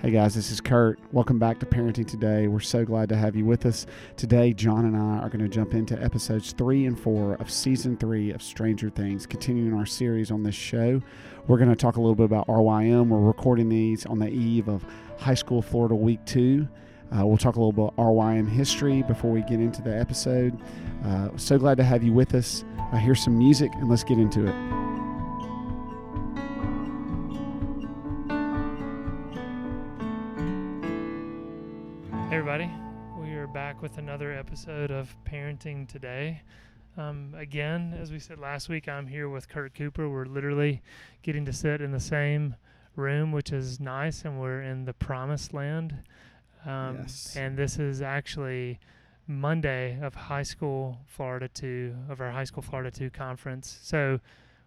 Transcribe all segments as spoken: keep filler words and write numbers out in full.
Hey guys, this is Kurt. Welcome back to Parenting Today. We're so glad to have you with us. Today, John and I are going to jump into episodes three and four of season three of Stranger Things, continuing our series on this show. We're going to talk a little bit about R Y M. We're recording these on the eve of High School Florida week two. Uh, we'll talk a little about R Y M history before we get into the episode. Uh, so glad to have you with us. Uh, here's some music and let's get into it. Back with another episode of Parenting Today. Um, again, as we said last week, I'm here with Kurt Cooper. We're literally getting to sit in the same room, which is nice, and we're in the promised land. Um, yes. And this is actually Monday of High School Florida two, of our High School Florida two conference. So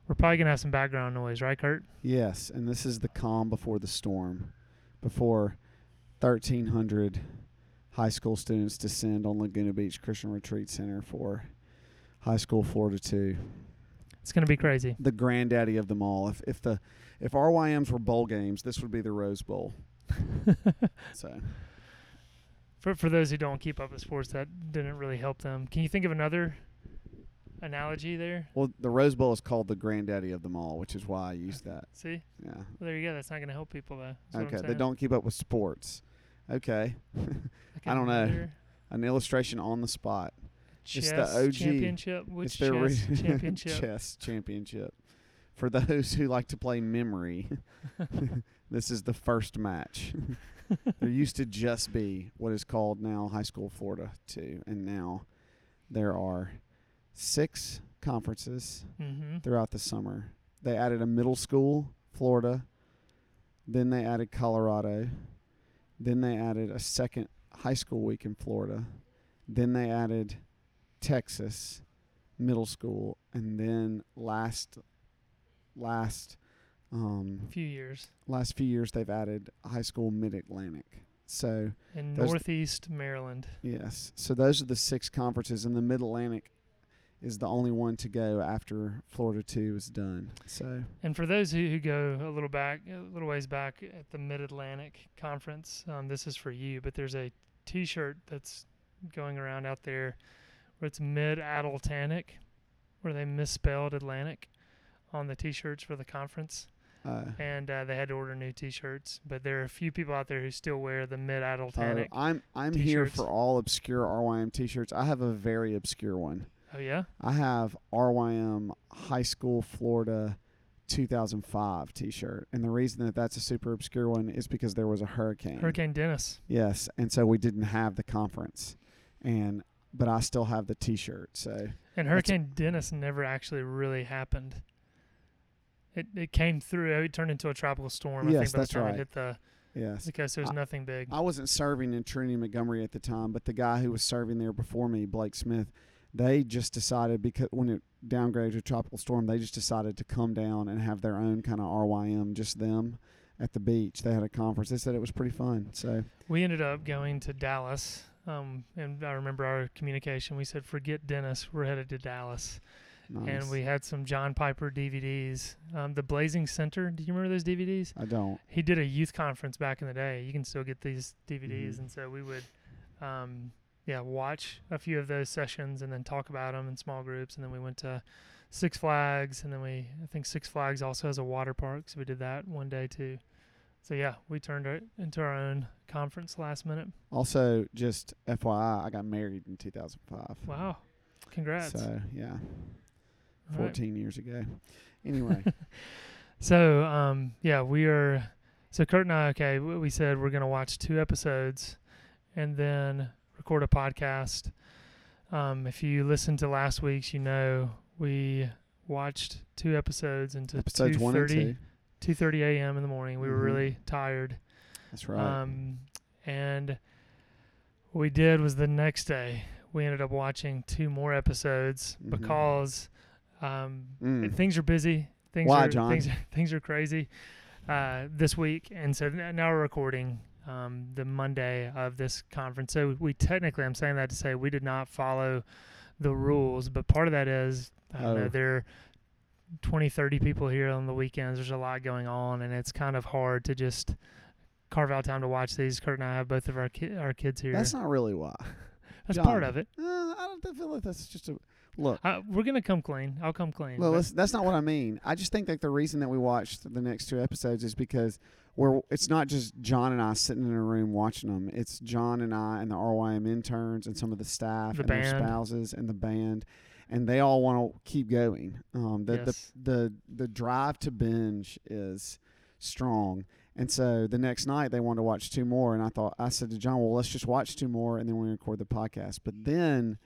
we're probably going to have some background noise, right, Kurt? Yes, and this is the calm before the storm, before thirteen hundred high school students descend on Laguna Beach Christian Retreat Center for High School Florida two. It's going to be crazy. The granddaddy of them all. If if the if R Y Ms were bowl games, this would be the Rose Bowl. So, for for those who don't keep up with sports, that didn't really help them. Can you think of another analogy there? Well, the Rose Bowl is called the granddaddy of them all, which is why I used that. See? Yeah. Well, there you go. That's not going to help people though. That's okay. They don't keep up with sports. Okay. I don't know. An illustration on the spot. Chess it's the O G. Championship. Which chess re- championship? Chess championship. For those who like to play memory, this is the first match. There used to just be what is called now High School Florida two, and now there are six conferences mm-hmm. throughout the summer. They added a middle school, Florida. Then they added Colorado. Then they added a second high school week in Florida. Then they added Texas middle school, and then last last um, few years. Last few years they've added high school mid-Atlantic. So in Northeast Maryland. Yes. So those are the six conferences, and the Mid-Atlantic is the only one to go after Florida two is done. So, and for those who, who go a little back, a little ways back at the Mid-Atlantic Conference, um, this is for you, but there's a T-shirt that's going around out there where it's Mid-Atlantic, where they misspelled Atlantic on the T-shirts for the conference. Uh, and uh, they had to order new T-shirts, but there are a few people out there who still wear the Mid-Atlantic uh, I'm I'm t-shirts. Here for all obscure R Y M T-shirts. I have a very obscure one. Oh, yeah? I have R Y M High School Florida two thousand five T-shirt. And the reason that that's a super obscure one is because there was a hurricane. Hurricane Dennis. Yes, and so we didn't have the conference. and But I still have the T-shirt. So And Hurricane Dennis never actually really happened. It it came through. It turned into a tropical storm, yes, I think, by the time right. it hit the Yes. Because there was I, nothing big. I wasn't serving in Trinity Montgomery at the time, but the guy who was serving there before me, Blake Smith, they just decided, because when it downgraded to a tropical storm, they just decided to come down and have their own kind of R Y M, just them at the beach. They had a conference. They said it was pretty fun. So we ended up going to Dallas, um, and I remember our communication. We said, forget Dennis. We're headed to Dallas. Nice. And we had some John Piper D V Ds. Um, the Blazing Center, do you remember those D V Ds? I don't. He did a youth conference back in the day. You can still get these D V Ds, mm-hmm. and so we would um, – yeah, watch a few of those sessions and then talk about them in small groups. And then we went to Six Flags, and then we, I think Six Flags also has a water park, so we did that one day too. So yeah, we turned it into our own conference last minute. Also, just F Y I, I got married in two thousand five. Wow, congrats. So yeah, fourteen right. years ago. Anyway. So um, yeah, we are, so Kurt and I, okay, we said we're going to watch two episodes and then record a podcast. Um, if you listened to last week's, you know we watched two episodes into episodes one and two. two thirty a.m. in the morning. We mm-hmm. were really tired. That's right. Um, and what we did was the next day we ended up watching two more episodes mm-hmm. because um, mm. things are busy. Things Why, are, John? Things, things are crazy uh, this week, and so now we're recording Um, the Monday of this conference. So we technically, I'm saying that to say we did not follow the rules, but part of that is, I don't oh. know, there are twenty, thirty people here on the weekends. There's a lot going on, and it's kind of hard to just carve out time to watch these. Kurt and I have both of our ki- our kids here. That's not really why. That's John, part of it. Uh, I don't feel like that's just a look. Uh, we're gonna come clean. I'll come clean. Well, that's, that's not what I mean. I just think that the reason that we watched the next two episodes is because we're. It's not just John and I sitting in a room watching them. It's John and I and the R Y M interns and some of the staff the and band. Their spouses and the band, and they all want to keep going. Um, the, yes. the the the drive to binge is strong. And so the next night they wanted to watch two more, and I thought I said to John, "Well, let's just watch two more, and then we record the podcast." But then,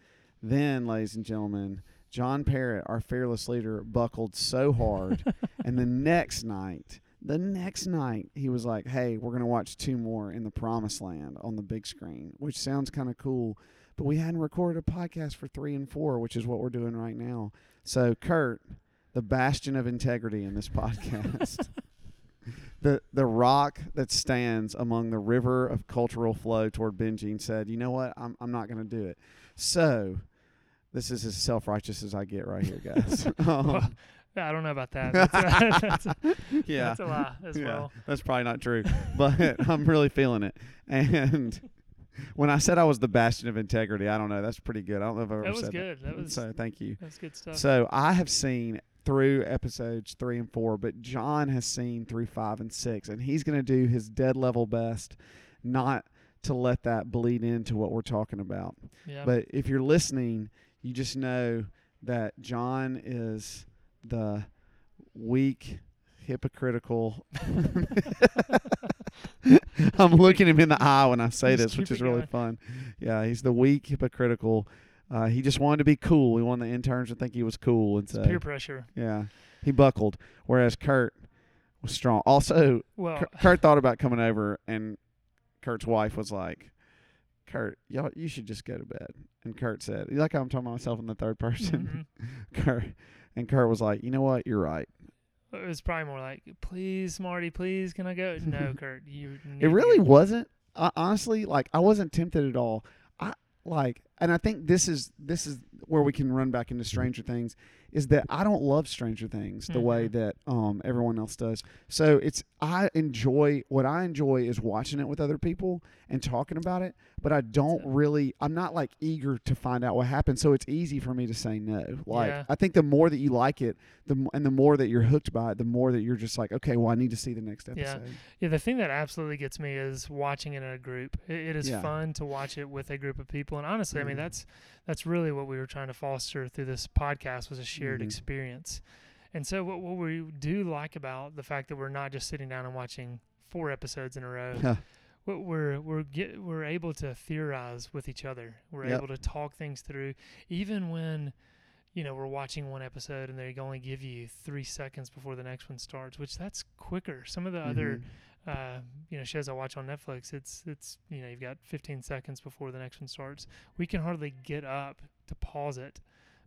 then, ladies and gentlemen, John Parrott, our fearless leader, buckled so hard, and the next night, the next night, he was like, "Hey, we're gonna watch two more in the Promised Land on the big screen," which sounds kind of cool, but we hadn't recorded a podcast for three and four, which is what we're doing right now. So, Kurt, the bastion of integrity in this podcast. The the rock that stands among the river of cultural flow toward binging said, you know what, I'm I'm not going to do it. So this is as self-righteous as I get right here, guys. Um, well, I don't know about that. That's, uh, that's, yeah. that's a lie as yeah, well. That's probably not true, but I'm really feeling it. And when I said I was the bastion of integrity, I don't know. That's pretty good. I don't know if I ever that said good. that. That was good. So thank you. That's good stuff. So I have seen through episodes three and four, but John has seen through five and six, and he's going to do his dead level best not to let that bleed into what we're talking about. Yeah. But if you're listening, you just know that John is the weak, hypocritical. I'm looking him in the eye when I say he's this, which is really guy. fun. Yeah, he's the weak, hypocritical. Uh, he just wanted to be cool. He wanted the interns to think he was cool. And so, peer pressure. Yeah. He buckled, whereas Kurt was strong. Also, well, Kurt, Kurt thought about coming over, and Kurt's wife was like, Kurt, y'all, you should just go to bed. And Kurt said, you like how I'm talking about myself in the third person? Mm-hmm. Kurt, and Kurt was like, you know what? You're right. It was probably more like, please, Marty, please, can I go? No, Kurt. You. It really wasn't. I, honestly, like, I wasn't tempted at all. Like, and I think this is this is where we can run back into Stranger Things, is that I don't love Stranger Things the mm-hmm. way that um, everyone else does. So it's I enjoy what I enjoy is watching it with other people and talking about it, but I don't really I'm not like eager to find out what happened. So it's easy for me to say no. Like yeah. I think the more that you like it, the and the more that you're hooked by it, the more that you're just like, okay, well I need to see the next episode. Yeah, yeah the thing that absolutely gets me is watching it in a group. It, it is yeah. fun to watch it with a group of people, and honestly, mm-hmm. I mean that's that's really what we were trying to foster through this podcast was a shared mm-hmm. experience. And so what, what we do like about the fact that we're not just sitting down and watching four episodes in a row, huh. we're we're get, we're able to theorize with each other. We're yep. able to talk things through, even when you know we're watching one episode and they only give you three seconds before the next one starts, which that's quicker. Some of the mm-hmm. other uh, you know shows I watch on Netflix, it's it's you know you've got fifteen seconds before the next one starts. We can hardly get up to pause it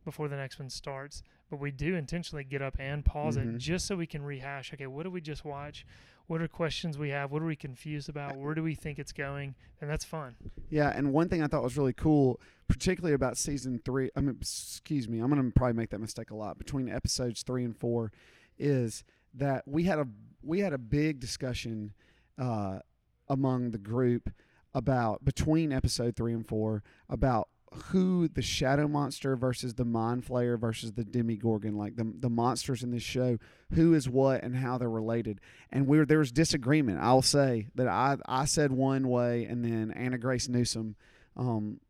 before the next one starts, but we do intentionally get up and pause mm-hmm. it just so we can rehash, okay, what did we just watch? What are questions we have? What are we confused about? Where do we think it's going? And that's fun. Yeah, and one thing I thought was really cool, particularly about season three, I mean, excuse me, I'm going to probably make that mistake a lot, between episodes three and four, is that we had a we had a big discussion uh, among the group about, between episode three and four, about who the shadow monster versus the mind flayer versus the demigorgon, like the the monsters in this show, who is what and how they're related. And we were, there was disagreement. I'll say that I, I said one way, and then Anna Grace Newsome um,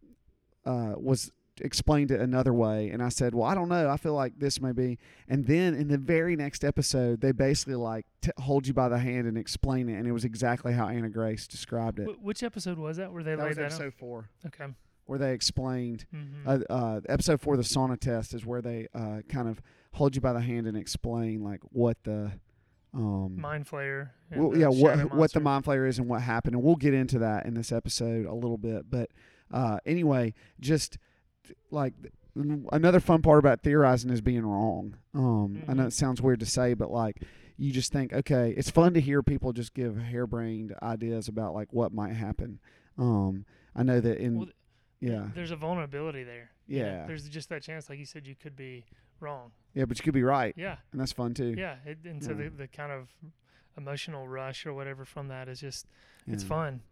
uh, was explained it another way. And I said, well, I don't know. I feel like this may be. And then in the very next episode, they basically like t- hold you by the hand and explain it. And it was exactly how Anna Grace described it. Wh- which episode was that? Were they that laid was that episode out? four. Okay. Where they explained, mm-hmm. uh, uh, episode four, the sauna test, is where they uh, kind of hold you by the hand and explain like what the um, mind flayer, well, yeah, what what the mind flayer is and what happened, and we'll get into that in this episode a little bit. But uh, anyway, just like another fun part about theorizing is being wrong. Um, mm-hmm. I know it sounds weird to say, but like you just think, okay, it's fun to hear people just give harebrained ideas about like what might happen. Um, I know that in well, th- Yeah. There's a vulnerability there. Yeah. You know, there's just that chance, like you said, you could be wrong. Yeah, but you could be right. Yeah. And that's fun, too. Yeah. It, and so yeah. the, the kind of emotional rush or whatever from that is just, yeah. it's fun.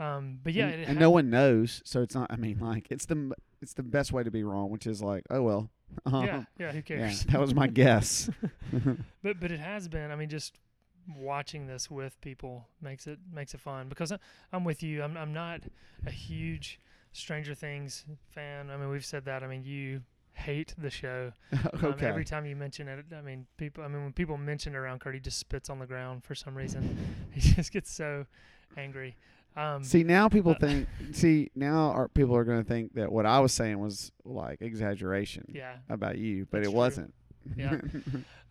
Um, but yeah, and, it and no one knows, so it's not. I mean, like it's the it's the best way to be wrong, which is like, oh well. Um, yeah, yeah. Who cares? Yeah, that was my guess. but but it has been. I mean, just watching this with people makes it makes it fun because I, I'm with you. I'm I'm not a huge Stranger Things fan. I mean, we've said that. I mean, you hate the show. okay. Um, every time you mention it, I mean, people. I mean, when people mention it around Kurt, he just spits on the ground for some reason. He just gets so angry. Um, see now people uh, think. See now our people are going to think that what I was saying was like exaggeration. Yeah. About you, but it true. wasn't. Yeah.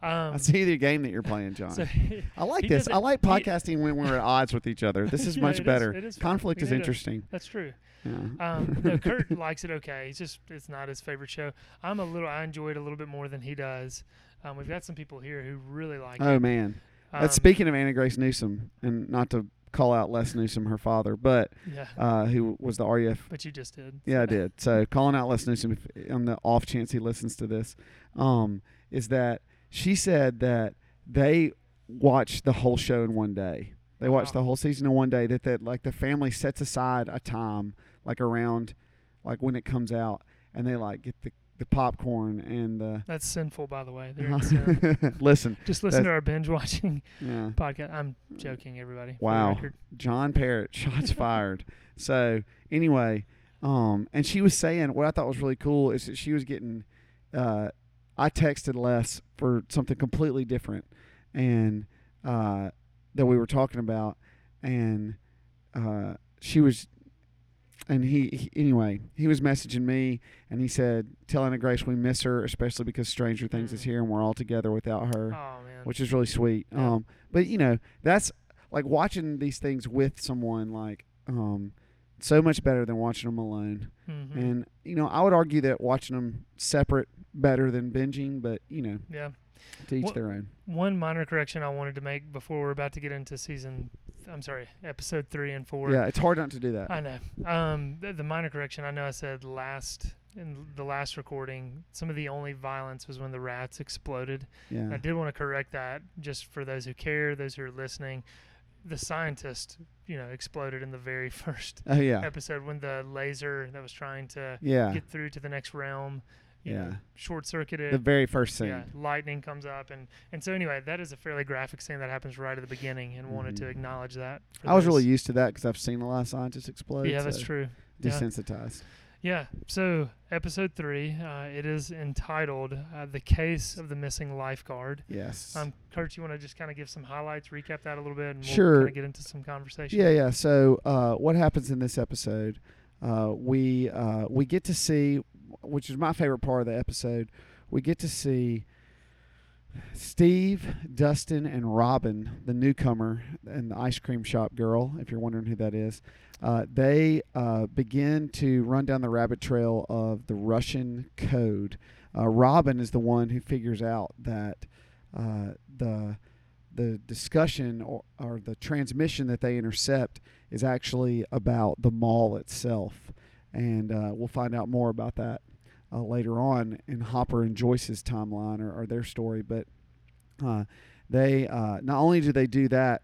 um, I see the game that you're playing, John. So he, I like this. I like podcasting he, when we're at odds with each other. This is yeah, much better. Is, is Conflict is interesting. That's true. Yeah. Um, no, Kurt likes it. Okay, it's just it's not his favorite show. I'm a little. I enjoy it a little bit more than he does. Um, we've got some people here who really like. Oh, it. Oh man. Um, that's speaking of Anna Grace Newsome, and not to. Call out Les Newsome, her father, but yeah. uh, who was the R U F. But you just did. Yeah, I did. So calling out Les Newsome if, on the off chance he listens to this, um, is that she said that they watched the whole show in one day. They watched wow. the whole season in one day. That that like the family sets aside a time like around like when it comes out, and they like get the. The popcorn and the... That's sinful, by the way. listen. Just listen to our binge watching yeah. podcast. I'm joking, everybody. Wow. John Parrott, shots fired. So, anyway, um, and she was saying, what I thought was really cool is that she was getting... Uh, I texted Les for something completely different and uh, that we were talking about, and uh, she was... And he, he, anyway, he was messaging me, and he said, tell Anna Grace we miss her, especially because Stranger Things mm. is here, and we're all together without her, oh, man. Which is really sweet. Yeah. Um, but, you know, that's, like, watching these things with someone, like, um, so much better than watching them alone. Mm-hmm. And, you know, I would argue that watching them separate better than binging, but, you know, yeah. to each well, their own. One minor correction I wanted to make before we're about to get into season I'm sorry, episode three and four. Yeah, it's hard not to do that. I know. Um, the, the minor correction, I know I said last, in the last recording, some of the only violence was when the rats exploded. Yeah. And I did want to correct that just for those who care, those who are listening. The scientist, you know, exploded in the very first oh, yeah. episode when the laser that was trying to yeah. get through to the next realm. You yeah. know, short-circuited. The very first scene. Yeah, lightning comes up. And, and so, anyway, that is a fairly graphic scene that happens right at the beginning and mm. wanted to acknowledge that. I those. was really used to that because I've seen a lot of scientists explode. Yeah, so that's true. Desensitized. Yeah. yeah. So, episode three, uh, it is entitled uh, The Case of the Missing Lifeguard. Yes. Um, Kurt, you want to just kind of give some highlights, recap that a little bit, and we'll sure. kind of get into some conversation? Yeah, yeah. So, uh, what happens in this episode? Uh, we uh, we get to see... which is my favorite part of the episode, we get to see Steve, Dustin, and Robin, the newcomer and the ice cream shop girl, if you're wondering who that is. Uh, they uh, begin to run down the rabbit trail of the Russian code. Uh, Robin is the one who figures out that uh, the the discussion or, or the transmission that they intercept is actually about the mall itself. And uh, we'll find out more about that uh, later on in Hopper and Joyce's timeline or, or their story. But uh, they uh, not only do they do that,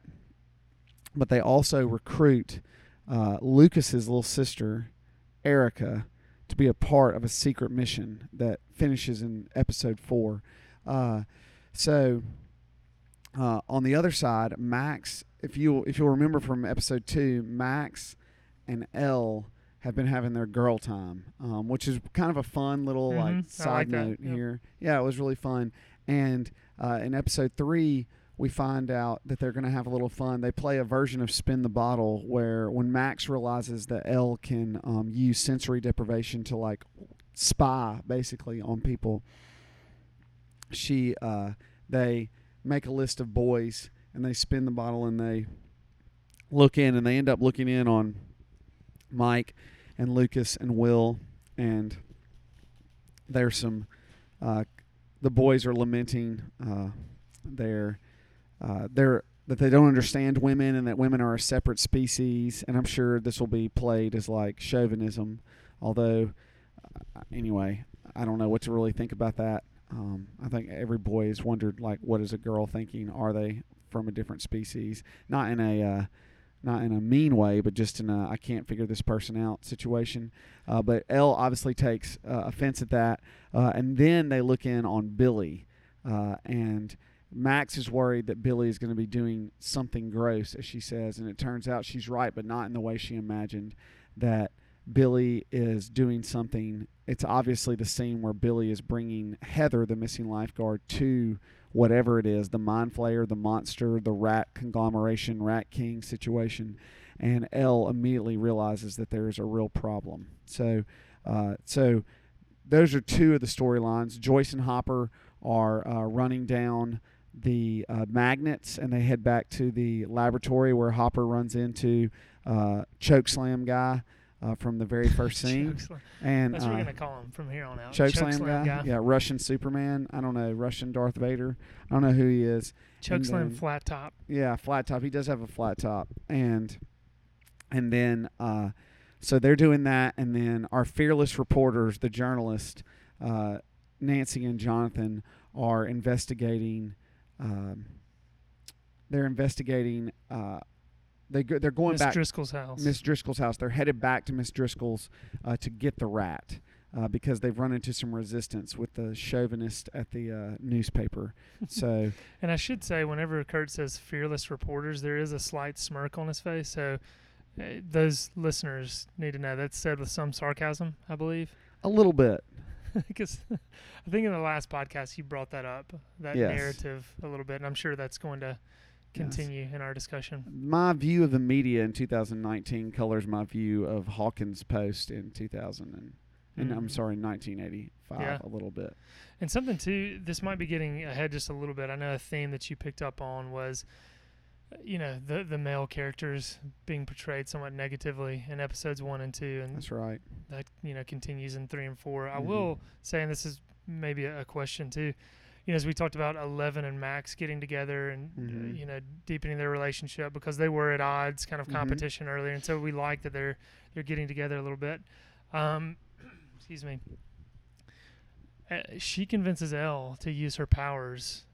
but they also recruit uh, Lucas's little sister, Erica, to be a part of a secret mission that finishes in episode four. Uh, so uh, on the other side, Max, if you if you'll remember from episode two, Max and Elle have been having their girl time, um, which is kind of a fun little mm-hmm. like side like note yep. here. Yeah, it was really fun. And uh, in episode three, we find out that they're going to have a little fun. They play a version of Spin the Bottle where when Max realizes that Elle can um, use sensory deprivation to like spy basically on people, she uh, they make a list of boys and they spin the bottle and they look in and they end up looking in on Mike and Lucas and Will, and there's some uh, the boys are lamenting uh, their uh, their that they don't understand women and that women are a separate species, and I'm sure this will be played as like chauvinism, although uh, anyway, I don't know what to really think about that. Um, I think every boy has wondered, like, what is a girl thinking? Are they from a different species? Not in a uh, not in a mean way, but just in a I can't figure this person out situation. Uh, but Elle obviously takes uh, offense at that. Uh, and then they look in on Billy. Uh, and Max is worried that Billy is going to be doing something gross, as she says. And it turns out she's right, but not in the way she imagined, that Billy is doing something. It's obviously the scene where Billy is bringing Heather, the missing lifeguard, to whatever it is, the mind flayer, the monster, the rat conglomeration, rat king situation. And Elle immediately realizes that there is a real problem. So uh, so those are two of the storylines. Joyce and Hopper are uh, running down the uh, magnets, and they head back to the laboratory where Hopper runs into uh, Chokeslam guy. Uh, from the very first scene. And that's what uh, we're going to call him from here on out. Chokeslam guy. guy. Yeah, Russian Superman. I don't know, Russian Darth Vader. I don't know who he is. Chokeslam flat top. Yeah, flat top. He does have a flat top. And and then, uh, so they're doing that. And then our fearless reporters, the journalists, uh, Nancy and Jonathan, are investigating. Um, they're investigating... Uh, They go, they're going Miss back. Miss Driscoll's house. Miss Driscoll's house. They're headed back to Miss Driscoll's uh, to get the rat uh, because they've run into some resistance with the chauvinist at the uh, newspaper. So, and I should say, whenever Kurt says "fearless reporters," there is a slight smirk on his face. So, uh, those listeners need to know that's said with some sarcasm, I believe. A little bit. Because I think in the last podcast you brought that up, that yes. narrative a little bit, and I'm sure that's going to continue yes. in our discussion. My view of the media in two thousand nineteen colors my view of Hawkins Post in two thousand and, mm. and I'm sorry, nineteen eighty-five yeah. a little bit. And something too, this might be getting ahead just a little bit. I know a theme that you picked up on was, you know, the the male characters being portrayed somewhat negatively in episodes one and two. And that's right. That, you know, continues in three and four. Mm-hmm. I will say, and this is maybe a, a question too, you know, as we talked about Eleven and Max getting together and, mm-hmm. uh, you know, deepening their relationship because they were at odds, kind of competition mm-hmm. earlier. And so we like that they're they're getting together a little bit. Um, excuse me. Uh, she convinces Elle to use her powers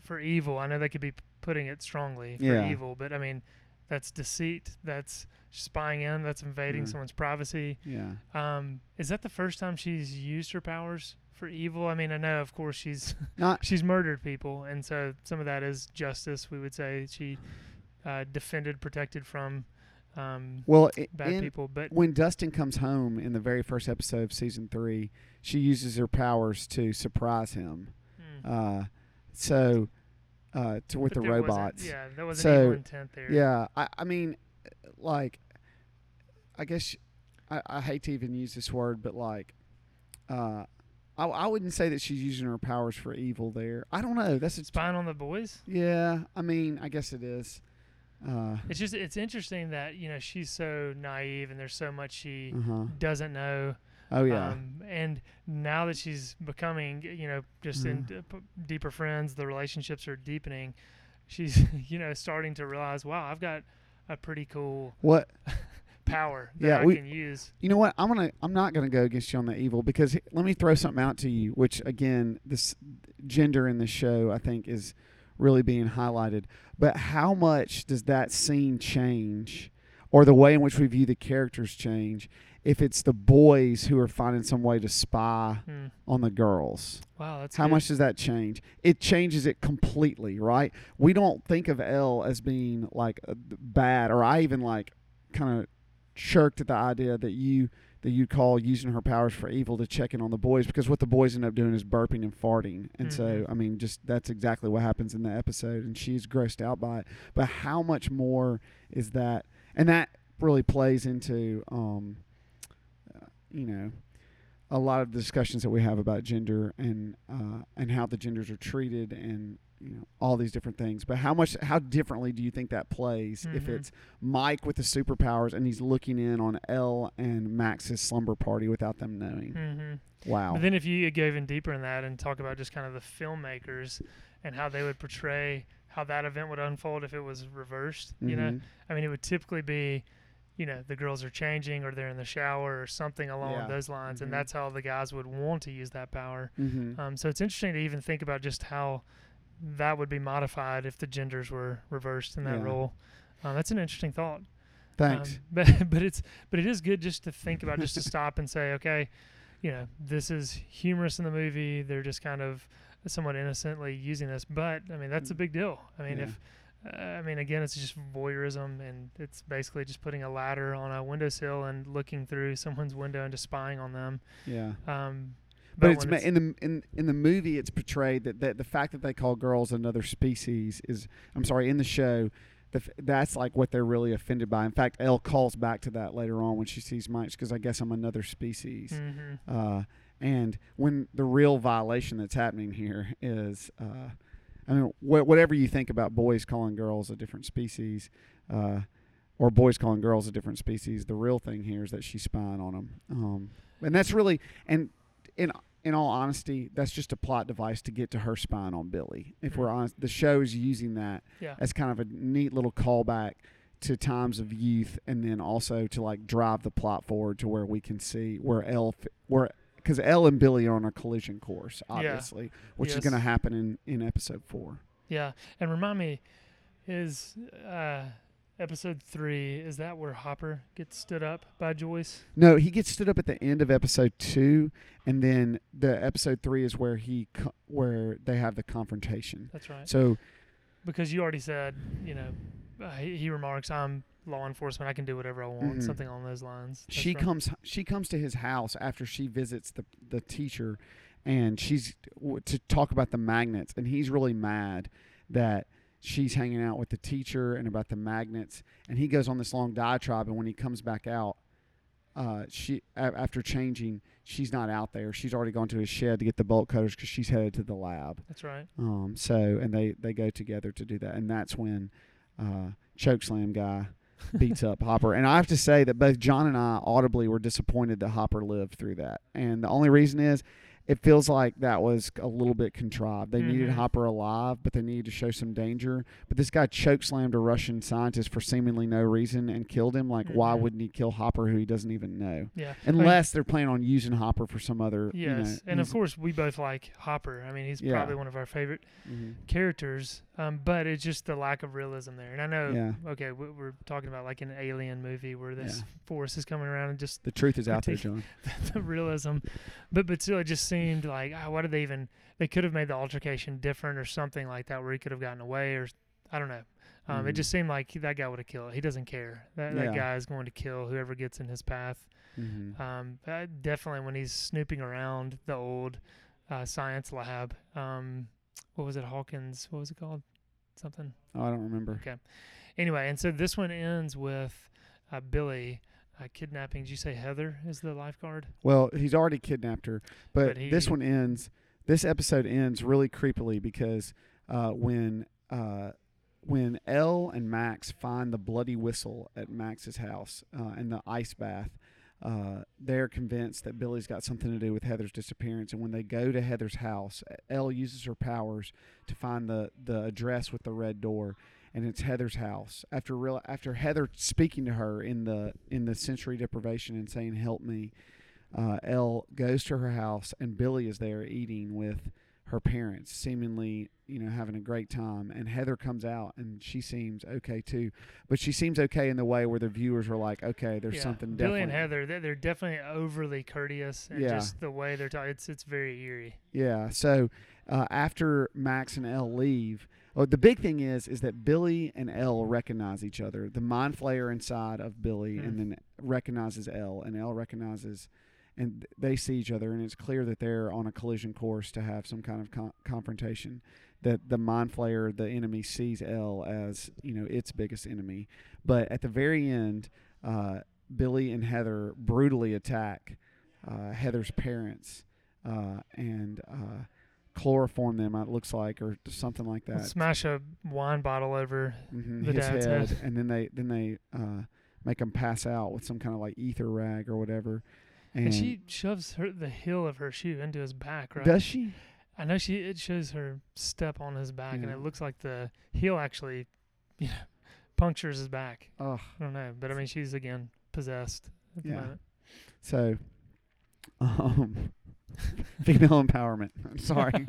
for evil. I know they could be putting it strongly for yeah. evil, but I mean, that's deceit. That's spying in. That's invading mm-hmm. someone's privacy. Yeah. Um, is that the first time she's used her powers? For evil, I mean, I know, of course, she's not she's murdered people, and so some of that is justice. We would say she uh, defended, protected from um, well it, bad people. But when Dustin comes home in the very first episode of season three, she uses her powers to surprise him. Mm. Uh, so uh, to, with but the robots, yeah, that was so, an evil intent there. Yeah, I, I mean, like, I guess I, I hate to even use this word, but like. Uh, I, I wouldn't say that she's using her powers for evil there. I don't know. That's spying t- on the boys? Yeah. I mean, I guess it is. Uh, it's just, it's interesting that, you know, she's so naive and there's so much she uh-huh. doesn't know. Oh, yeah. Um, and now that she's becoming, you know, just mm. in d- p- deeper friends, the relationships are deepening. She's, you know, starting to realize, wow, I've got a pretty cool. What? Power that yeah, I we, can use. You know what? I'm gonna. I'm not gonna go against you on the evil because let me throw something out to you. Which again, this gender in the show, I think, is really being highlighted. But how much does that scene change, or the way in which we view the characters change, if it's the boys who are finding some way to spy hmm. on the girls? Wow, that's how good. Much does that change? It changes it completely, right? We don't think of Elle as being like bad, or I even like kind of. Shirked at the idea that you that you call using her powers for evil to check in on the boys, because what the boys end up doing is burping and farting, and mm-hmm. so I mean, just that's exactly what happens in the episode, and she's grossed out by it. But how much more is that? And that really plays into, um, uh, you know, a lot of the discussions that we have about gender and uh, and how the genders are treated and. You know, all these different things. But how much, how differently do you think that plays mm-hmm. if it's Mike with the superpowers and he's looking in on Elle and Max's slumber party without them knowing? Mm-hmm. Wow. But then if you go even deeper in that and talk about just kind of the filmmakers and how they would portray how that event would unfold if it was reversed, mm-hmm. you know, I mean, it would typically be you know, the girls are changing or they're in the shower or something along yeah. those lines. Mm-hmm. And that's how the guys would want to use that power. Mm-hmm. Um, so it's interesting to even think about just how that would be modified if the genders were reversed in that yeah. role. Um, that's an interesting thought. Thanks. Um, but, but it's, but it is good just to think about, just to stop and say, okay, you know, this is humorous in the movie. They're just kind of somewhat innocently using this, but I mean, that's a big deal. I mean, yeah. if, Uh, I mean, again, it's just voyeurism, and it's basically just putting a ladder on a windowsill and looking through someone's window and just spying on them. Yeah. Um, but but it's, it's in the in in the movie, it's portrayed that, that the fact that they call girls another species is, I'm sorry, in the show, the f- that's like what they're really offended by. In fact, Elle calls back to that later on when she sees Mike, because I guess I'm another species. Mm-hmm. Uh, and when the real violation that's happening here is. Uh, I mean, wh- whatever you think about boys calling girls a different species, uh, or boys calling girls a different species, the real thing here is that she's spying on them. Um, and that's really, and in in all honesty, that's just a plot device to get to her spying on Billy. If we're honest, the show is using that yeah. as kind of a neat little callback to times of youth, and then also to like drive the plot forward to where we can see where Elle, where. Because Elle and Billy are on a collision course, obviously, yeah. which yes. is going to happen in, in episode four. Yeah. And remind me, is uh, episode three, is that where Hopper gets stood up by Joyce? No, he gets stood up at the end of episode two, and then the episode three is where he co- where they have the confrontation. That's right. So, because you already said, you know, uh, he, he remarks, I'm... law enforcement, I can do whatever I want, mm-hmm. something along those lines. That's she right. comes She comes to his house after she visits the, the teacher, and she's w- to talk about the magnets, and he's really mad that she's hanging out with the teacher and about the magnets, and he goes on this long diatribe, and when he comes back out, uh, she a- after changing, she's not out there. She's already gone to his shed to get the bolt cutters because she's headed to the lab. That's right. Um. So, and they, they go together to do that, and that's when uh, Chokeslam guy beats up Hopper. And I have to say that both John and I audibly were disappointed that Hopper lived through that. And the only reason is it feels like that was a little bit contrived. They mm-hmm. needed Hopper alive, but they needed to show some danger. But this guy chokeslammed a Russian scientist for seemingly no reason and killed him. Like, mm-hmm. why wouldn't he kill Hopper, who he doesn't even know? Yeah. Unless I mean, they're planning on using Hopper for some other... Yes, you know, and of course we both like Hopper. I mean, he's yeah. probably one of our favorite mm-hmm. characters. Um, but it's just the lack of realism there. And I know, yeah. okay, we, we're talking about like an alien movie where this yeah. force is coming around and just... The truth is out there, John. the, the realism. But, but still, it just seemed like, oh, why did they even... They could have made the altercation different or something like that where he could have gotten away or... I don't know. Um, mm-hmm. It just seemed like that guy would have killed. He doesn't care. That, yeah. that guy is going to kill whoever gets in his path. Mm-hmm. Um, definitely when he's snooping around the old uh, science lab... Um, What was it, Hawkins? What was it called? Something. Oh, I don't remember. Okay. Anyway, and so this one ends with uh, Billy uh, kidnapping. Did you say Heather is the lifeguard? Well, he's already kidnapped her, but, but he, this one ends. This episode ends really creepily because uh, when uh, when Elle and Max find the bloody whistle at Max's house uh, in the ice bath. Uh, they're convinced that Billy's got something to do with Heather's disappearance. And when they go to Heather's house, Elle uses her powers to find the, the address with the red door, and it's Heather's house. After real, after Heather speaking to her in the in the sensory deprivation and saying, help me, uh, Elle goes to her house, and Billy is there eating with her parents, seemingly, you know, having a great time. And Heather comes out, and she seems okay too, but she seems okay in the way where the viewers were like, okay, there's yeah. something different. Billy and Heather, they're, they're definitely overly courteous, and yeah. just the way they're talking, it's, it's very eerie. Yeah. So uh, after Max and Elle leave, oh, the big thing is is that Billy and Elle recognize each other. The mind flayer inside of Billy mm. and then recognizes Elle, and Elle recognizes. And they see each other, and it's clear that they're on a collision course to have some kind of con- confrontation. That the mind flayer, the enemy, sees Elle as, you know, its biggest enemy. But at the very end, uh, Billy and Heather brutally attack uh, Heather's parents uh, and uh, chloroform them, it looks like, or something like that. Smash a wine bottle over mm-hmm, the his dad's head, head, and then they then they uh, make him pass out with some kind of like ether rag or whatever. And, and she shoves her the heel of her shoe into his back, right? Does she? I know she. It shows her step on his back, yeah. and it looks like the heel actually, you know, punctures his back. Oh. I don't know. But, I mean, she's, again, possessed at yeah. the moment. So, um, female empowerment. I'm sorry.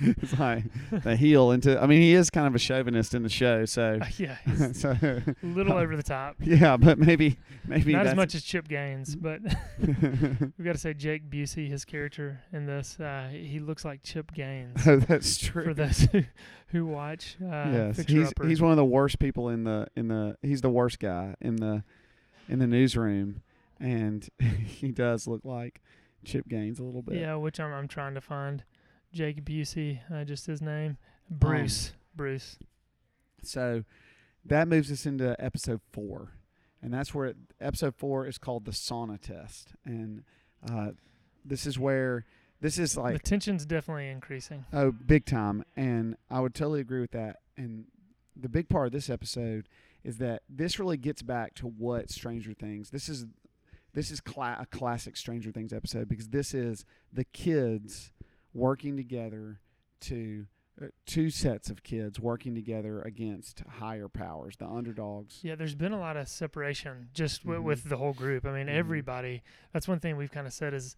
It's like the heel into, I mean, he is kind of a chauvinist in the show, so. Uh, yeah. so, a little uh, over the top. Yeah, but maybe. maybe Not as much as Chip Gaines, but we've got to say Jake Busey, his character in this, uh, he looks like Chip Gaines. Oh, that's true. For those who, who watch. Uh, yes, he's, he's one of the worst people in the, in the, he's the worst guy in the, in the newsroom, and he does look like Chip Gaines a little bit. Yeah, which I'm, I'm trying to find. Jake Busey, uh, just his name. Bruce. Um, Bruce. So that moves us into episode four. And that's where it, episode four is called the sauna test. And uh, this is where, this is like. The tension's definitely increasing. Oh, big time. And I would totally agree with that. And the big part of this episode is that this really gets back to what Stranger Things. This is, this is cla- a classic Stranger Things episode because this is the kids working together to uh, two sets of kids working together against higher powers, the underdogs. Yeah, there's been a lot of separation just w- mm-hmm. with the whole group. I mean, mm-hmm. everybody. That's one thing we've kind of said is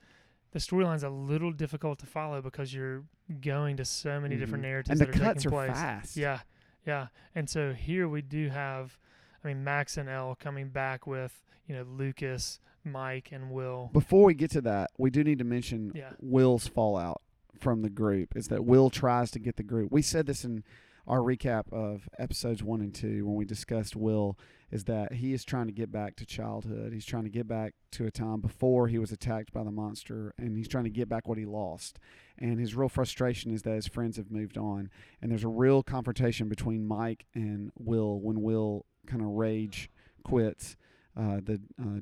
the storyline's a little difficult to follow because you're going to so many mm-hmm. different narratives and that the are cuts taking are place. Fast. Yeah, yeah. And so here we do have, I mean, Max and Elle coming back with, you know, Lucas, Mike, and Will. Before we get to that, we do need to mention yeah. Will's fallout from the group is that Will tries to get the group. We said this in our recap of episodes one and two when we discussed Will is that he is trying to get back to childhood. He's trying to get back to a time before he was attacked by the monster, and he's trying to get back what he lost. And his real frustration is that his friends have moved on, and there's a real confrontation between Mike and Will when Will kind of rage quits uh, the uh,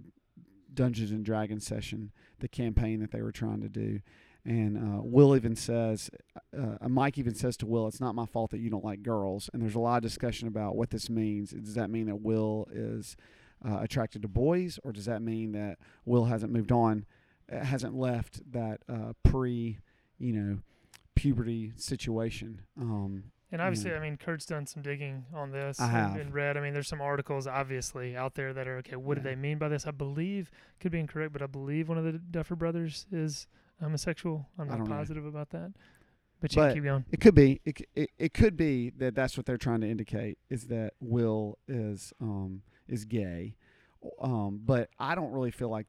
Dungeons and Dragons session, the campaign that they were trying to do. And uh, Will even says, uh, Mike even says to Will, it's not my fault that you don't like girls. And there's a lot of discussion about what this means. Does that mean that Will is uh, attracted to boys? Or does that mean that Will hasn't moved on, hasn't left that uh, pre, you know, puberty situation? Um, and obviously, you know. I mean, Kurt's done some digging on this. I have. And, and read. I mean, there's some articles, obviously, out there that are, okay, what yeah. do they mean by this? I believe, could be incorrect, but I believe one of the Duffer brothers is homosexual. I'm not positive know. about that, but you but keep going. It could be. It, it it could be that that's what they're trying to indicate is that Will is um is gay, um. But I don't really feel like.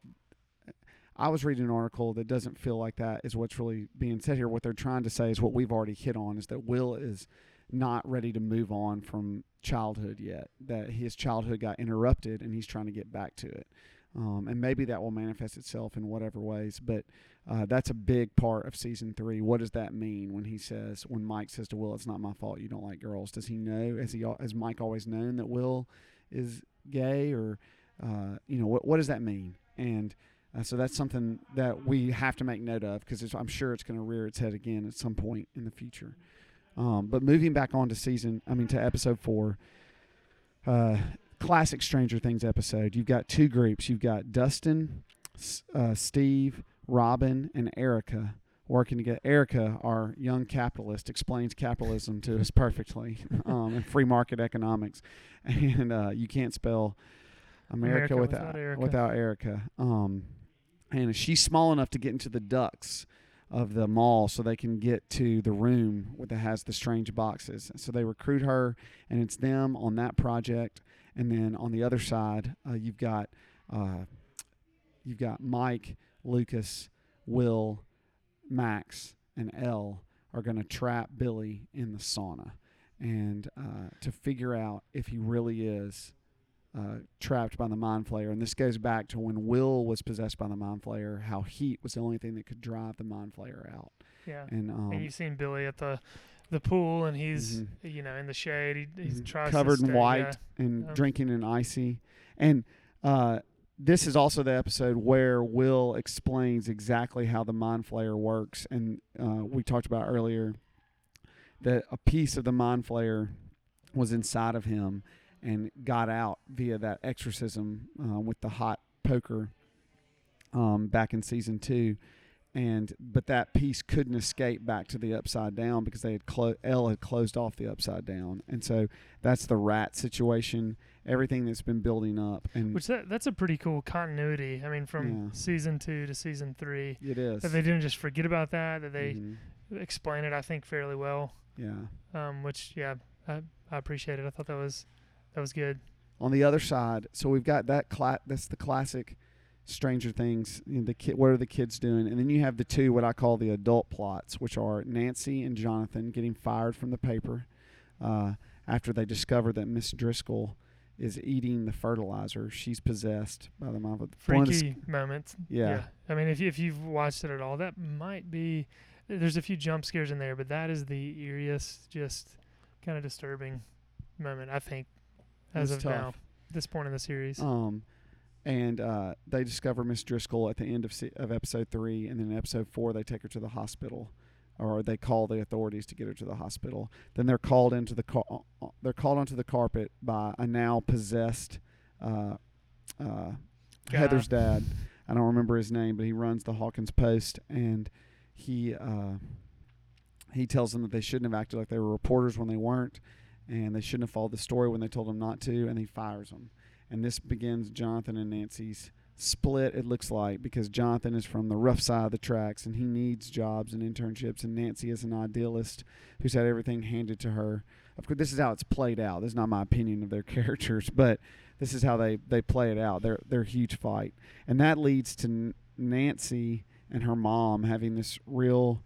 I was reading an article that doesn't feel like that is what's really being said here. What they're trying to say is what we've already hit on is that Will is not ready to move on from childhood yet. That his childhood got interrupted and he's trying to get back to it. Um, and maybe that will manifest itself in whatever ways, but uh, that's a big part of season three. What does that mean when he says, when Mike says to Will, "It's not my fault you don't like girls"? Does he know? Has he? Has Mike always known that Will is gay, or uh, you know, what? What does that mean? And uh, so that's something that we have to make note of because I'm sure it's going to rear its head again at some point in the future. Um, but moving back on to season, I mean to episode four. Uh, Classic Stranger Things episode. You've got two groups. You've got Dustin, uh, Steve, Robin, and Erica working together. Erica, our young capitalist, explains capitalism to us perfectly, um, and free market economics. And uh, you can't spell America, America without, without Erica. Without Erica. Um, and she's small enough to get into the ducts of the mall so they can get to the room that has the strange boxes. So they recruit her, and it's them on that project. And then on the other side, uh, you've got uh, you've got Mike, Lucas, Will, Max, and Elle are going to trap Billy in the sauna, and uh, to figure out if he really is uh, trapped by the mind flayer. And this goes back to when Will was possessed by the mind flayer, how heat was the only thing that could drive the mind flayer out. Yeah, and, um, and you've seen Billy at the. The pool, and he's mm-hmm. you know in the shade. He, he's mm-hmm. tries covered to stay, in white yeah. and um, drinking an icy. And uh, this is also the episode where Will explains exactly how the mind flayer works. And uh, we talked about earlier that a piece of the mind flayer was inside of him and got out via that exorcism uh, with the hot poker um, back in season two. And but that piece couldn't escape back to the upside down because they had clo- L had closed off the upside down, and so that's the rat situation. Everything that's been building up, and which that, that's a pretty cool continuity. I mean, from yeah. season two to season three, it is that they didn't just forget about that. That they mm-hmm. explain it, I think, fairly well. Yeah. Um. Which yeah, I, I appreciate it. I thought that was that was good. On the other side, so we've got that. Cla- that's the classic. Stranger Things, you know, the kid, what are the kids doing? And then you have the two, what I call the adult plots, which are Nancy and Jonathan getting fired from the paper uh, after they discover that Miss Driscoll is eating the fertilizer. She's possessed by the mom. Freaky the, moments. Yeah. yeah. I mean, if, you, if you've watched it at all, that might be, there's a few jump scares in there, but that is the eeriest, just kind of disturbing moment, I think, as of tough. now, this point in the series. Um. And uh, they discover Miss Driscoll at the end of se- of episode three, and then in episode four they take her to the hospital, or they call the authorities to get her to the hospital. Then they're called into the car- they're called onto the carpet by a now possessed uh, uh, Heather's dad. I don't remember his name, but he runs the Hawkins Post, and he uh, he tells them that they shouldn't have acted like they were reporters when they weren't, and they shouldn't have followed the story when they told them not to, and he fires them. And this begins Jonathan and Nancy's split, it looks like, because Jonathan is from the rough side of the tracks, and he needs jobs and internships, and Nancy is an idealist who's had everything handed to her. Of course, this is how it's played out. This is not my opinion of their characters, but this is how they, they play it out, their, their huge fight. And that leads to Nancy and her mom having this real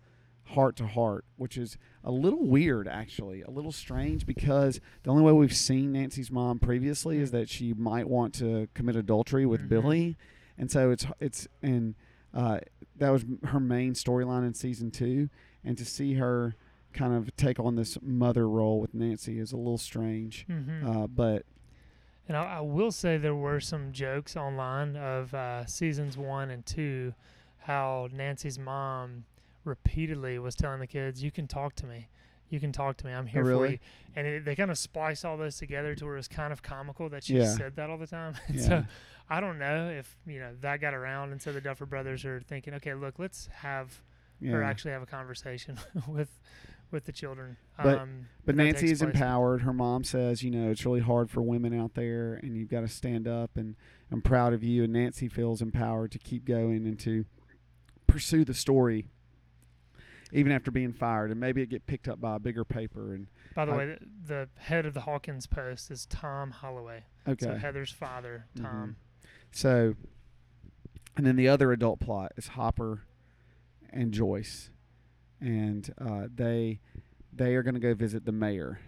heart-to-heart, which is a little weird, actually, a little strange, because the only way we've seen Nancy's mom previously is that she might want to commit adultery with mm-hmm. Billy, and so it's it's and uh, that was her main storyline in season two, and to see her kind of take on this mother role with Nancy is a little strange, mm-hmm. uh, but. And I, I will say there were some jokes online of uh, seasons one and two, how Nancy's mom repeatedly was telling the kids, you can talk to me. You can talk to me. I'm here oh, really? for you. And it, they kind of spliced all those together to where it was kind of comical that she yeah. said that all the time. Yeah. So I don't know if, you know, that got around. And so the Duffer brothers are thinking, okay, look, let's have yeah. her actually have a conversation with with the children. But, um, but Nancy is empowered. Her mom says, you know, it's really hard for women out there and you've got to stand up, and I'm proud of you. And Nancy feels empowered to keep going and to pursue the story even after being fired, and maybe it get picked up by a bigger paper. And by the I, way, the, the head of the Hawkins Post is Tom Holloway. Okay. So Heather's father, Tom. Mm-hmm. So, and then the other adult plot is Hopper and Joyce, and uh, they they are going to go visit the mayor,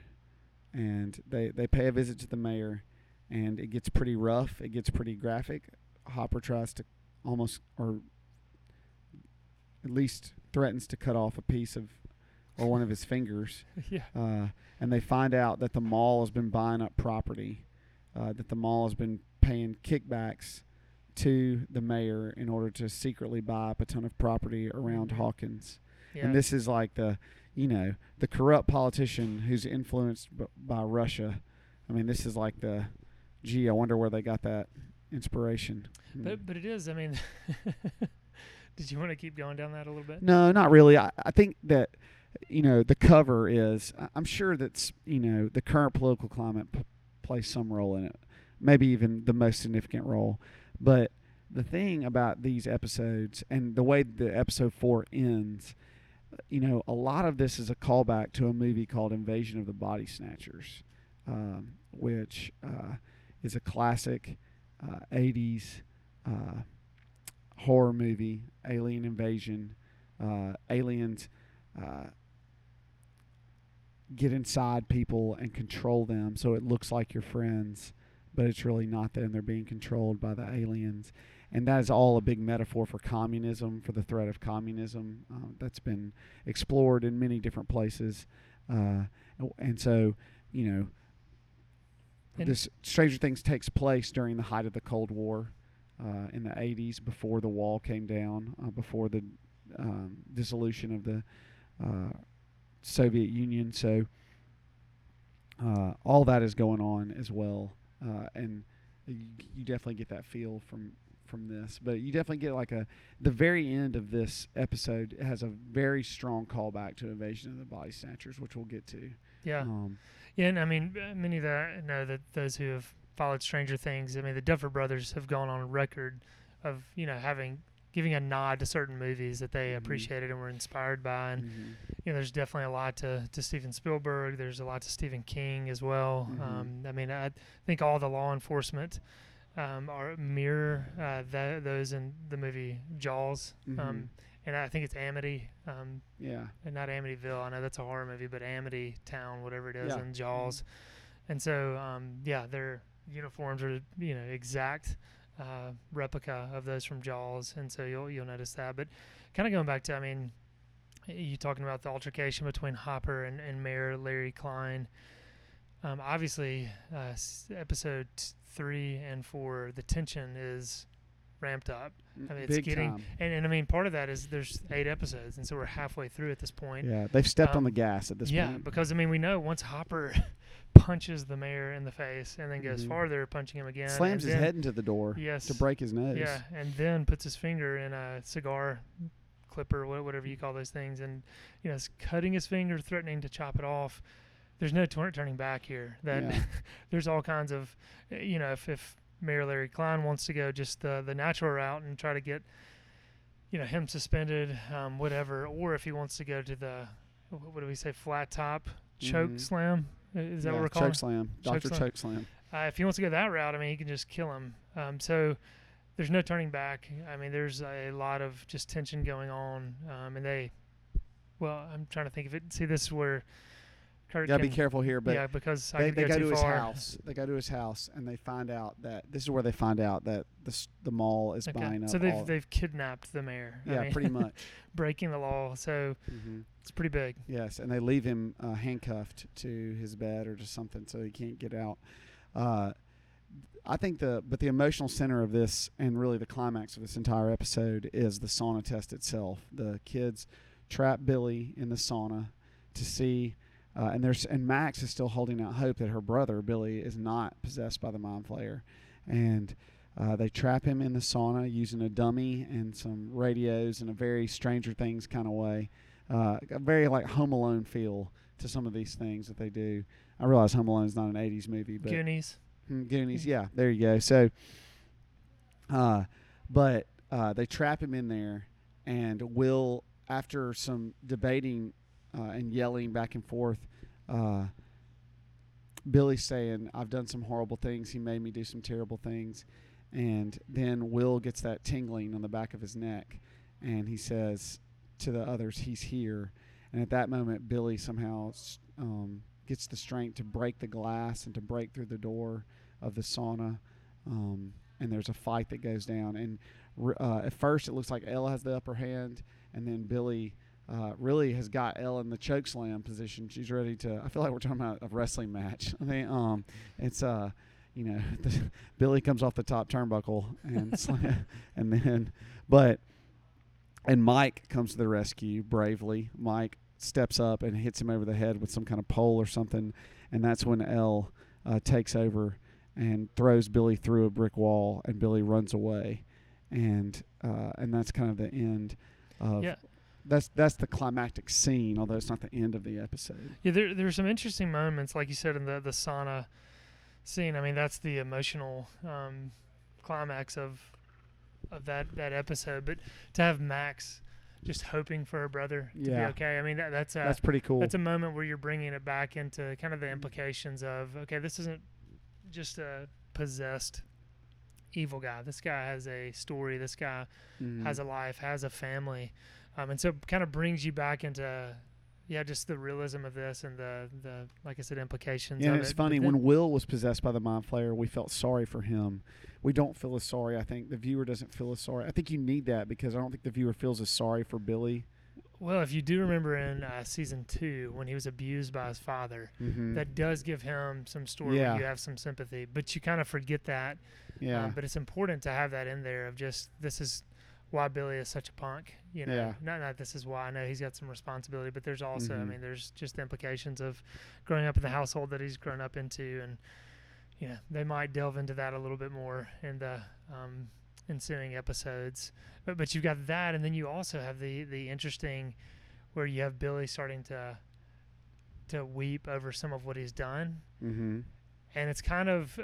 and they they pay a visit to the mayor, and it gets pretty rough. It gets pretty graphic. Hopper tries to almost, or at least threatens to cut off a piece of, or one of his fingers. Yeah. Uh, and they find out that the mall has been buying up property, uh, that the mall has been paying kickbacks to the mayor in order to secretly buy up a ton of property around Hawkins. Yeah. And this is like the, you know, the corrupt politician who's influenced b- by Russia. I mean, this is like the, gee, I wonder where they got that inspiration. But, mm. but it is, I mean... Did you want to keep going down that a little bit? No, not really. I, I think that, you know, the cover is, I'm sure that's, you know, the current political climate p- plays some role in it, maybe even the most significant role. But the thing about these episodes and the way the episode four ends, you know, a lot of this is a callback to a movie called Invasion of the Body Snatchers, um, which uh, is a classic uh, eighties uh horror movie, alien invasion, uh, aliens uh, get inside people and control them, so it looks like your friends, but it's really not them. They're being controlled by the aliens, and that is all a big metaphor for communism, for the threat of communism. Uh, that's been explored in many different places, uh, and so, you know, and this Stranger Things takes place during the height of the Cold War. Uh, in the eighties, before the wall came down, uh, before the um, dissolution of the uh, Soviet Union. So uh, all that is going on as well. Uh, and you, you definitely get that feel from, from this, but you definitely get like a, the very end of this episode has a very strong callback to Invasion of the Body Snatchers, which we'll get to. Yeah. Um, yeah, and I mean, many of that, know that those who have followed Stranger Things, I mean, the Duffer Brothers have gone on record of, you know, having, giving a nod to certain movies that they mm-hmm. appreciated and were inspired by. And, mm-hmm. you know, there's definitely a lot to, to Steven Spielberg. There's a lot to Stephen King as well. Mm-hmm. Um, I mean, I think all the law enforcement um, are mirror uh, th- those in the movie Jaws. Mm-hmm. Um, and I think it's Amity. Um, yeah. And not Amityville. I know that's a horror movie, but Amity Town, whatever it is, yeah. in Jaws. Mm-hmm. And so, um, yeah, their uniforms are, you know, exact. Uh, replica of those from Jaws, and so you'll you'll notice that. But kind of going back to, I mean, you talking about the altercation between Hopper and, and Mayor Larry Klein. Um, obviously, uh, episode three and four, the tension is ramped up. I mean, it's Big getting, time. And, and I mean, part of that is there's eight episodes, and so we're halfway through at this point. Yeah, they've stepped um, on the gas at this yeah, point. Yeah, because I mean, we know once Hopper punches the mayor in the face and then goes mm-hmm. farther, punching him again. Slams his then, head into the door yes, to break his nose. Yeah, and then puts his finger in a cigar clipper, whatever you call those things, and you know, is cutting his finger, threatening to chop it off. There's no t- turning back here. That yeah. There's all kinds of, you know, if, if Mayor Larry Klein wants to go just the, the natural route and try to get, you know, him suspended, um, whatever, or if he wants to go to the, what do we say, flat top choke mm-hmm. slam. Is that yeah, what we're calling it? Chokeslam. Doctor Chokeslam. Uh, if he wants to go that route, I mean, he can just kill him. Um, so there's no turning back. I mean, there's a lot of just tension going on. Um, and they, well, I'm trying to think of it. See, this is where Kurt gotta can, be careful here, but yeah, because they, I they go, go to his far. house. They go to his house, and they find out that this is where they find out that the the mall is okay. buying up. So they've all they've kidnapped the mayor. Yeah, I mean, pretty much breaking the law. So mm-hmm. it's pretty big. Yes, and they leave him uh, handcuffed to his bed or to something, so he can't get out. Uh, I think the but the emotional center of this, and really the climax of this entire episode, is the sauna test itself. The kids trap Billy in the sauna to see. Uh, and there's and Max is still holding out hope that her brother Billy is not possessed by the mind flayer, and uh, they trap him in the sauna using a dummy and some radios in a very Stranger Things kind of way, uh, a very like Home Alone feel to some of these things that they do. I realize Home Alone is not an eighties movie, but Goonies, mm, Goonies, yeah, there you go. So, uh, but uh, they trap him in there, and Will, after some debating. Uh, and yelling back and forth, uh, Billy saying, I've done some horrible things. He made me do some terrible things. And then Will gets that tingling on the back of his neck, and he says to the others, he's here. And at that moment, Billy somehow um, gets the strength to break the glass and to break through the door of the sauna, um, and there's a fight that goes down. And uh, at first, it looks like Elle has the upper hand, and then Billy... Uh, really has got Elle in the chokeslam position. She's ready to. I feel like we're talking about a wrestling match. I mean, um, it's uh, you know, the, Billy comes off the top turnbuckle and slam, and then, but, and Mike comes to the rescue bravely. Mike steps up and hits him over the head with some kind of pole or something, and that's when Elle uh, takes over and throws Billy through a brick wall, and Billy runs away, and uh, and that's kind of the end of. Yeah. That's that's the climactic scene, although it's not the end of the episode. Yeah, there there's some interesting moments, like you said, in the, the sauna scene. I mean, that's the emotional um, climax of of that, that episode. But to have Max just hoping for her brother to yeah. be okay, I mean, that, that's a, that's pretty cool. That's a moment where you're bringing it back into kind of the implications of, okay, this isn't just a possessed evil guy. This guy has a story. This guy mm. has a life, has a family. Um, and so it kind of brings you back into, yeah, just the realism of this and the, the like I said, implications yeah, of it. Yeah, it's funny. When Will was possessed by the mind flayer, we felt sorry for him. We don't feel as sorry, I think. The viewer doesn't feel as sorry. I think you need that because I don't think the viewer feels as sorry for Billy. Well, if you do remember in uh, season two when he was abused by his father, mm-hmm. that does give him some story yeah. where you have some sympathy. But you kind of forget that. Yeah. Uh, but it's important to have that in there of just this is – why Billy is such a punk, you know, yeah. not, not this is why I know he's got some responsibility, but there's also, mm-hmm. I mean, there's just the implications of growing up in the household that he's grown up into. And, you know, they might delve into that a little bit more in the, um, ensuing episodes. But but you've got that, and then you also have the the interesting where you have Billy starting to to weep over some of what he's done. Mm-hmm. And it's kind of,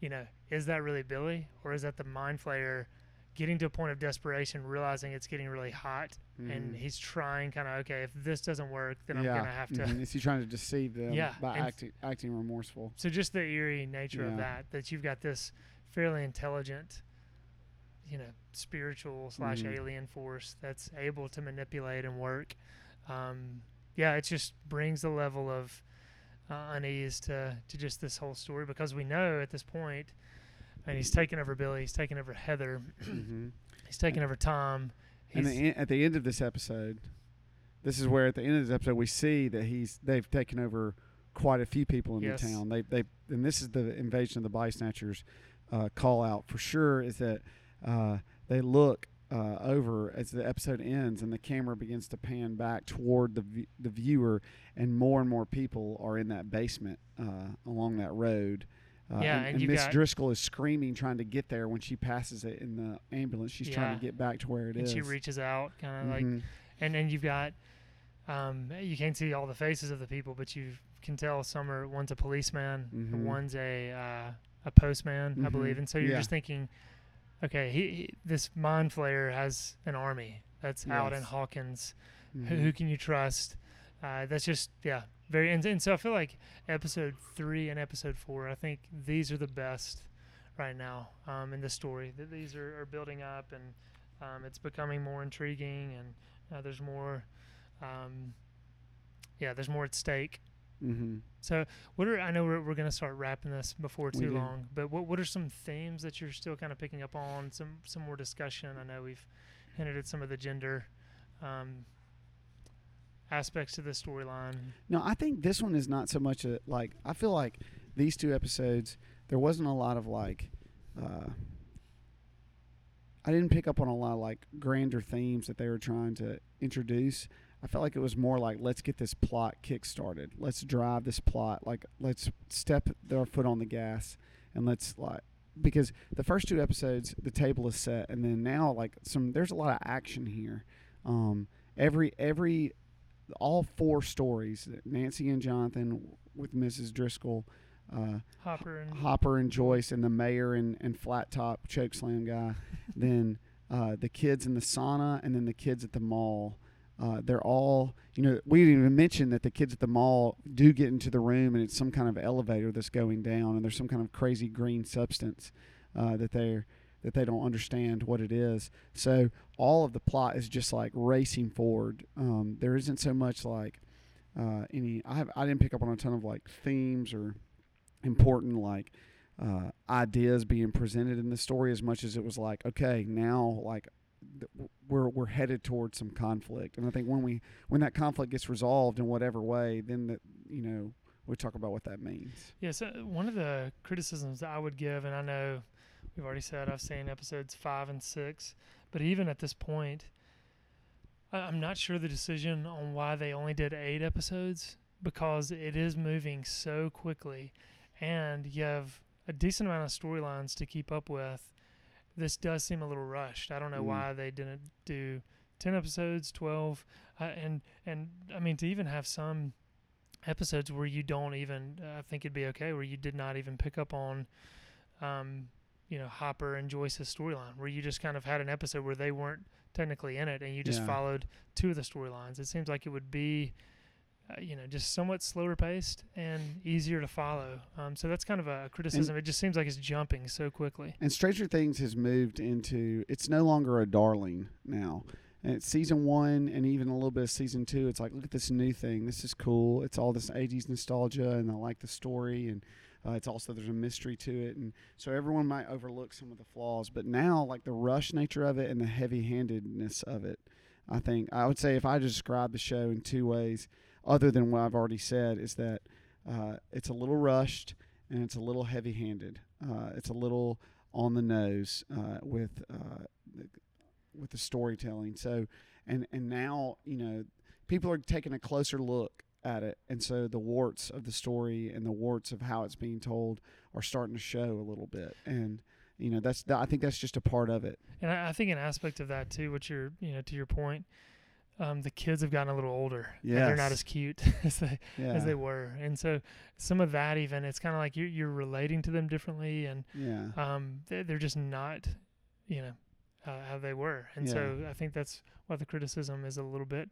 you know, is that really Billy, or is that the mind flayer getting to a point of desperation, realizing it's getting really hot, mm-hmm. and he's trying kind of, okay, if this doesn't work, then yeah. I'm going to have to. Mm-hmm. Is he trying to deceive them yeah. by acting, acting remorseful? So just the eerie nature yeah. of that, that you've got this fairly intelligent, you know, spiritual slash mm-hmm. alien force that's able to manipulate and work. Um, yeah, it just brings a level of uh, unease to, to just this whole story, because we know at this point, and he's taken over Billy. He's taken over Heather. Mm-hmm. He's taken over Tom. He's and the en- at the end of this episode, this is where at the end of this episode we see that he's they've taken over quite a few people in yes. the town. They they and this is the Invasion of the Body Snatchers uh, call out for sure. Is that uh, they look uh, over as the episode ends and the camera begins to pan back toward the v- the viewer, and more and more people are in that basement uh, along that road. Uh, yeah, and, and, and Miss Driscoll is screaming, trying to get there. When she passes it in the ambulance, she's yeah. trying to get back to where it and is. And she reaches out, kind of mm-hmm. like, and then you've got, um, you can't see all the faces of the people, but you can tell some are one's a policeman, mm-hmm. one's a uh, a postman, mm-hmm. I believe. And so you're yeah. just thinking, okay, he, he this mind flayer has an army that's yes. out in Hawkins. Mm-hmm. Who, who can you trust? Uh, that's just yeah. Very and, and so I feel like episode three and episode four, I think these are the best right now um, in the story. That these are, are building up, and um, it's becoming more intriguing, and uh, there's more, um, yeah, there's more at stake. Mm-hmm. So what are I know we're we're gonna start wrapping this before too we long, do. But what what are some themes that you're still kind of picking up on? Some some more discussion. I know we've hinted at some of the gender. Um, aspects to the storyline. No, I think this one is not so much a, like, I feel like these two episodes, there wasn't a lot of like, uh, I didn't pick up on a lot of like grander themes that they were trying to introduce. I felt like it was more like, let's get this plot kickstarted. Let's drive this plot. Like, let's step our foot on the gas and let's like, because the first two episodes, the table is set. And then now like some, there's a lot of action here. Um, every, every, all four stories, Nancy and Jonathan with Missus Driscoll, uh, Hopper, and Hopper and Joyce, and the mayor and, and Flat Top Chokeslam guy, then uh, the kids in the sauna, and then the kids at the mall. Uh, they're all, you know, we didn't even mention that the kids at the mall do get into the room, and it's some kind of elevator that's going down, and there's some kind of crazy green substance uh, that they're that they don't understand what it is. So all of the plot is just like racing forward. Um, there isn't so much like uh, any, I have, I didn't pick up on a ton of like themes or important like uh, ideas being presented in the story as much as it was like, okay, now like th- we're, we're headed towards some conflict. And I think when we, when that conflict gets resolved in whatever way, then that, you know, we talk about what that means. Yeah. So one of the criticisms that I would give, and I know, we've already said I've seen episodes five and six, but even at this point, I, I'm not sure the decision on why they only did eight episodes, because it is moving so quickly, and you have a decent amount of storylines to keep up with. This does seem a little rushed. I don't know mm. why they didn't do ten episodes, twelve, uh, and and I mean to even have some episodes where you don't even. Uh, I think it'd be okay where you did not even pick up on. Um, you know, Hopper and Joyce's storyline, where you just kind of had an episode where they weren't technically in it, and you just yeah. followed two of the storylines. It seems like it would be, uh, you know, just somewhat slower paced and easier to follow. Um, so that's kind of a criticism. And it just seems like it's jumping so quickly. And Stranger Things has moved into, it's no longer a darling now. And it's season one and even a little bit of season two. It's like, look at this new thing. This is cool. It's all this eighties nostalgia, and I like the story, and Uh, it's also, there's a mystery to it, and so everyone might overlook some of the flaws. But now, like the rush nature of it and the heavy-handedness of it, I think I would say if I just describe the show in two ways, other than what I've already said, is that uh, it's a little rushed and it's a little heavy-handed. Uh, it's a little on the nose uh, with uh, the, with the storytelling. So, and and now you know people are taking a closer look at it, and so the warts of the story and the warts of how it's being told are starting to show a little bit, and you know, that's the, I think that's just a part of it. And I, I think an aspect of that too, which you're, you know, to your point, um, the kids have gotten a little older. Yeah, they're not as cute as they yeah. as they were, and so some of that even it's kind of like you're you're relating to them differently, and yeah, um, they're, they're just not, you know, uh, how they were, and yeah. so I think that's why the criticism is a little bit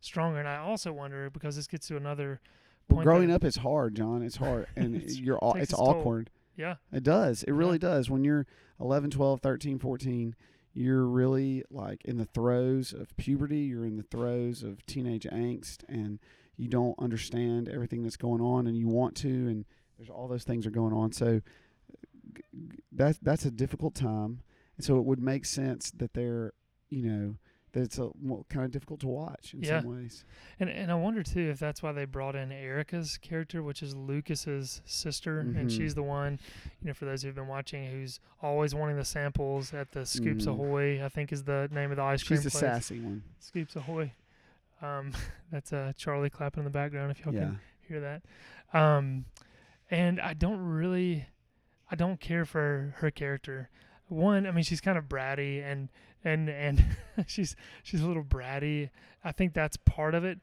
stronger. And I also wonder, because this gets to another point. Well, growing up is hard, John. It's hard, and it's, you're all, it's awkward. Toll. Yeah. It does. It really yeah. does. When you're eleven, twelve, thirteen, fourteen, you're really like in the throes of puberty. You're in the throes of teenage angst, and you don't understand everything that's going on, and you want to, and there's all those things are going on. So that's, that's a difficult time. And so it would make sense that they're, you know, that it's a, well, kind of difficult to watch in yeah. some ways. And and I wonder, too, if that's why they brought in Erica's character, which is Lucas's sister, mm-hmm. and she's the one, you know, for those who've been watching, who's always wanting the samples at the Scoops mm. Ahoy, I think is the name of the ice cream she's place. She's the sassy one. Scoops Ahoy. Um, that's uh, Charlie clapping in the background, if y'all yeah. can hear that. Um, and I don't really, I don't care for her character. One, I mean, she's kind of bratty, and and and she's she's a little bratty. I think that's part of it,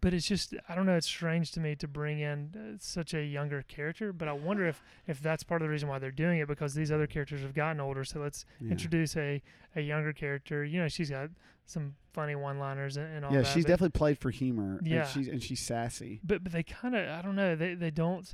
but it's just, I don't know. It's strange to me to bring in uh, such a younger character, but I wonder if if that's part of the reason why they're doing it, because these other characters have gotten older. So let's yeah. introduce a a younger character. You know, she's got some funny one-liners and, and all yeah, that. Yeah, she's definitely played for humor. Yeah, and she's and she's sassy. But but they kind of, I don't know. They they don't.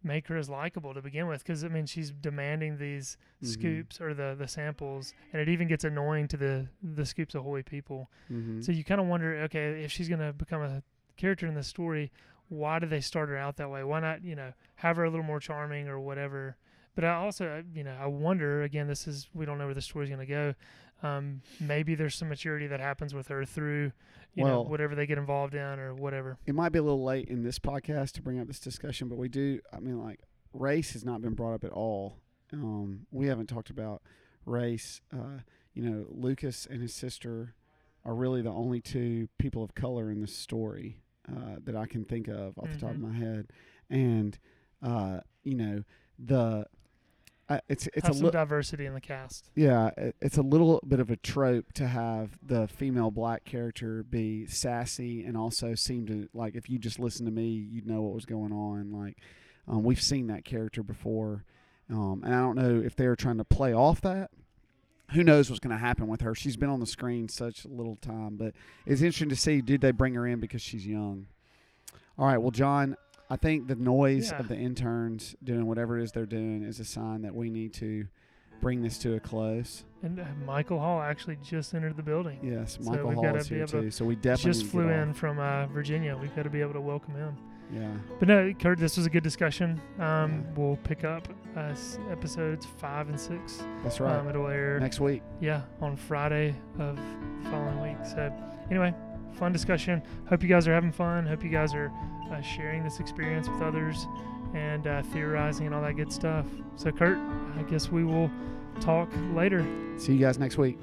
make her as likable to begin with, because I mean she's demanding these mm-hmm. scoops or the the samples, and it even gets annoying to the the Scoops Ahoy people. Mm-hmm. So you kind of wonder, okay, if she's gonna become a character in the story, why do they start her out that way? Why not, you know, have her a little more charming or whatever? But I also, you know, I wonder again. This is we don't know where the story's gonna go. Um, maybe there's some maturity that happens with her through, you well, know, whatever they get involved in or whatever. It might be a little late in this podcast to bring up this discussion, but we do, I mean, like, race has not been brought up at all. Um, we haven't talked about race. Uh, you know, Lucas and his sister are really the only two people of color in this story uh, that I can think of off mm-hmm. the top of my head. And, uh, you know, the... Uh, it's it's have a little diversity in the cast. Yeah, it, it's a little bit of a trope to have the female black character be sassy and also seem to, like, if you just listen to me, you'd know what was going on. Like, um, we've seen that character before, um, and I don't know if they're trying to play off that. Who knows what's going to happen with her? She's been on the screen such little time, but it's interesting to see. Did they bring her in because she's young? All right. Well, John. I think the noise yeah. of the interns doing whatever it is they're doing is a sign that we need to bring this to a close. And uh, Michael Hall actually just entered the building. Yes, Michael so Hall is here too. So we definitely just flew in from uh, Virginia. We've got to be able to welcome him. Yeah. But no, Kurt, this was a good discussion. Um, yeah. We'll pick up uh, episodes five and six. That's right. Um, it'll air next week. Yeah, on Friday of the following week. So anyway, fun discussion. Hope you guys are having fun. Hope you guys are uh, sharing this experience with others and uh, theorizing and all that good stuff. So, Kurt, I guess we will talk later. See you guys next week.